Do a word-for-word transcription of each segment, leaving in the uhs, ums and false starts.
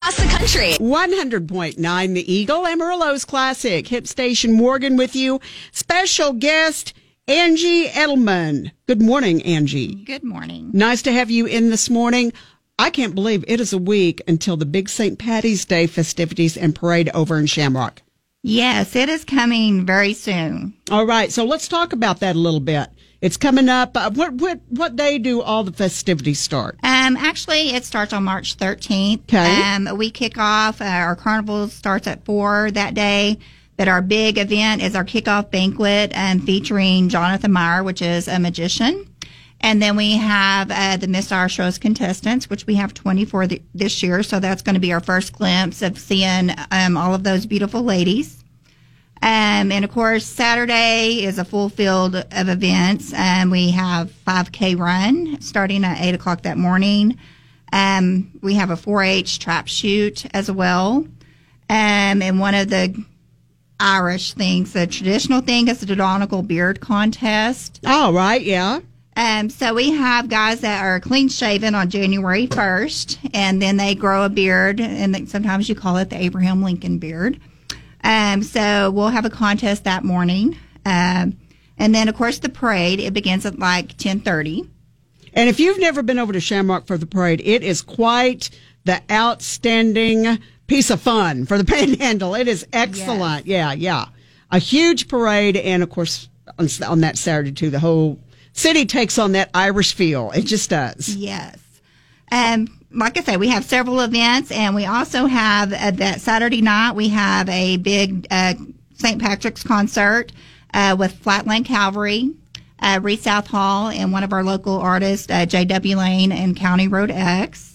Across the country. one hundred point nine The Eagle, Amarillo's Classic. Hip Station Morgan with you. Special guest, Angie Eddleman. Good morning, Angie. Good morning. Nice to have you in this morning. I can't believe it is a week until the big Saint Patty's Day festivities and parade over in Shamrock. Yes, it is coming very soon. All right, so let's talk about that a little bit. It's coming up. Uh, what what what day do all the festivities start? Um, actually, it starts on March thirteenth. Okay. Um, we kick off. Uh, our carnival starts at four that day. But our big event is our kickoff banquet um, featuring Jonathan Meyer, which is a magician. And then we have uh, the Miss Our Show's contestants, which we have twenty-four th- this year. So that's going to be our first glimpse of seeing um, all of those beautiful ladies. Um, and, of course, Saturday is a full field of events. Um, we have five K run starting at eight o'clock that morning. Um, we have a four H trap shoot as well. Um, and one of the Irish things, the traditional thing, is the Donegal Beard Contest. Oh, right, yeah. Um, so we have guys that are clean-shaven on January first, and then they grow a beard, and sometimes you call it the Abraham Lincoln beard. Um, so we'll have a contest that morning. Um, and then, of course, the parade, it begins at like ten thirty. And if you've never been over to Shamrock for the parade, it is quite the outstanding piece of fun for the Panhandle. It is excellent. Yes. Yeah, yeah. A huge parade. And, of course, on, on that Saturday, too, the whole city takes on that Irish feel. It just does. Yes. Um, like I said, we have several events, and we also have uh, that Saturday night, we have a big uh, Saint Patrick's concert uh, with Flatland Cavalry, uh, Read Southall, and one of our local artists, uh, J W. Lane, and County Road X.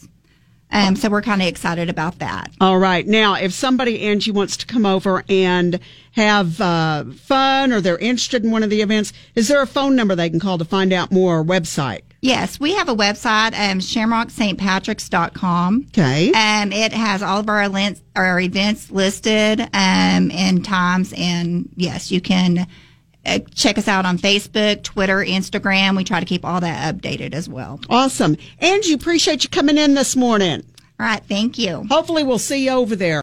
Um, so we're kind of excited about that. All right. Now, if somebody, Angie, wants to come over and have uh, fun, or they're interested in one of the events, is there a phone number they can call to find out more, or website? Yes, we have a website, um, shamrock st patricks dot com. Okay. Um, it has all of our events, our events listed um, and times. And, yes, you can uh, check us out on Facebook, Twitter, Instagram. We try to keep all that updated as well. Awesome. Angie, appreciate you coming in this morning. All right. Thank you. Hopefully we'll see you over there.